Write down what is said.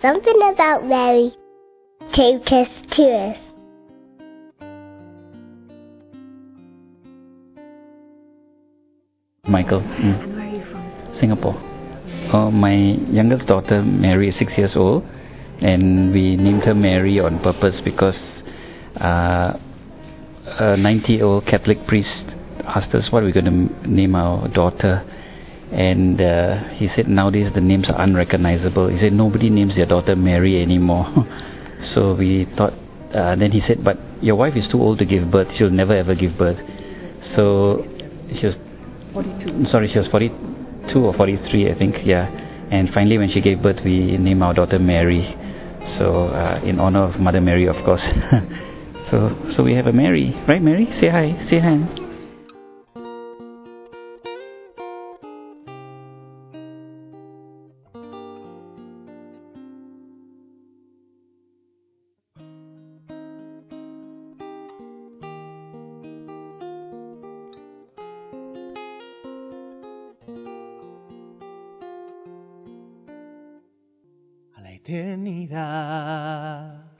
Something about Mary. Take us to us. Michael. And where are you from? Singapore. My youngest daughter Mary is 6 years old, and we named her Mary on purpose because a 90-year-old Catholic priest asked us what we're going to name our daughter, and he said nowadays the names are unrecognizable. He said nobody names their daughter Mary anymore. So we thought, then he said, but your wife is too old to give birth, she'll never ever give birth. So she was 42. Sorry, she was 42 or 43, I think, yeah. And finally when she gave birth, we named our daughter Mary. So in honor of Mother Mary, of course. So we have a Mary, right Mary? Say hi, say hi. Eternidad.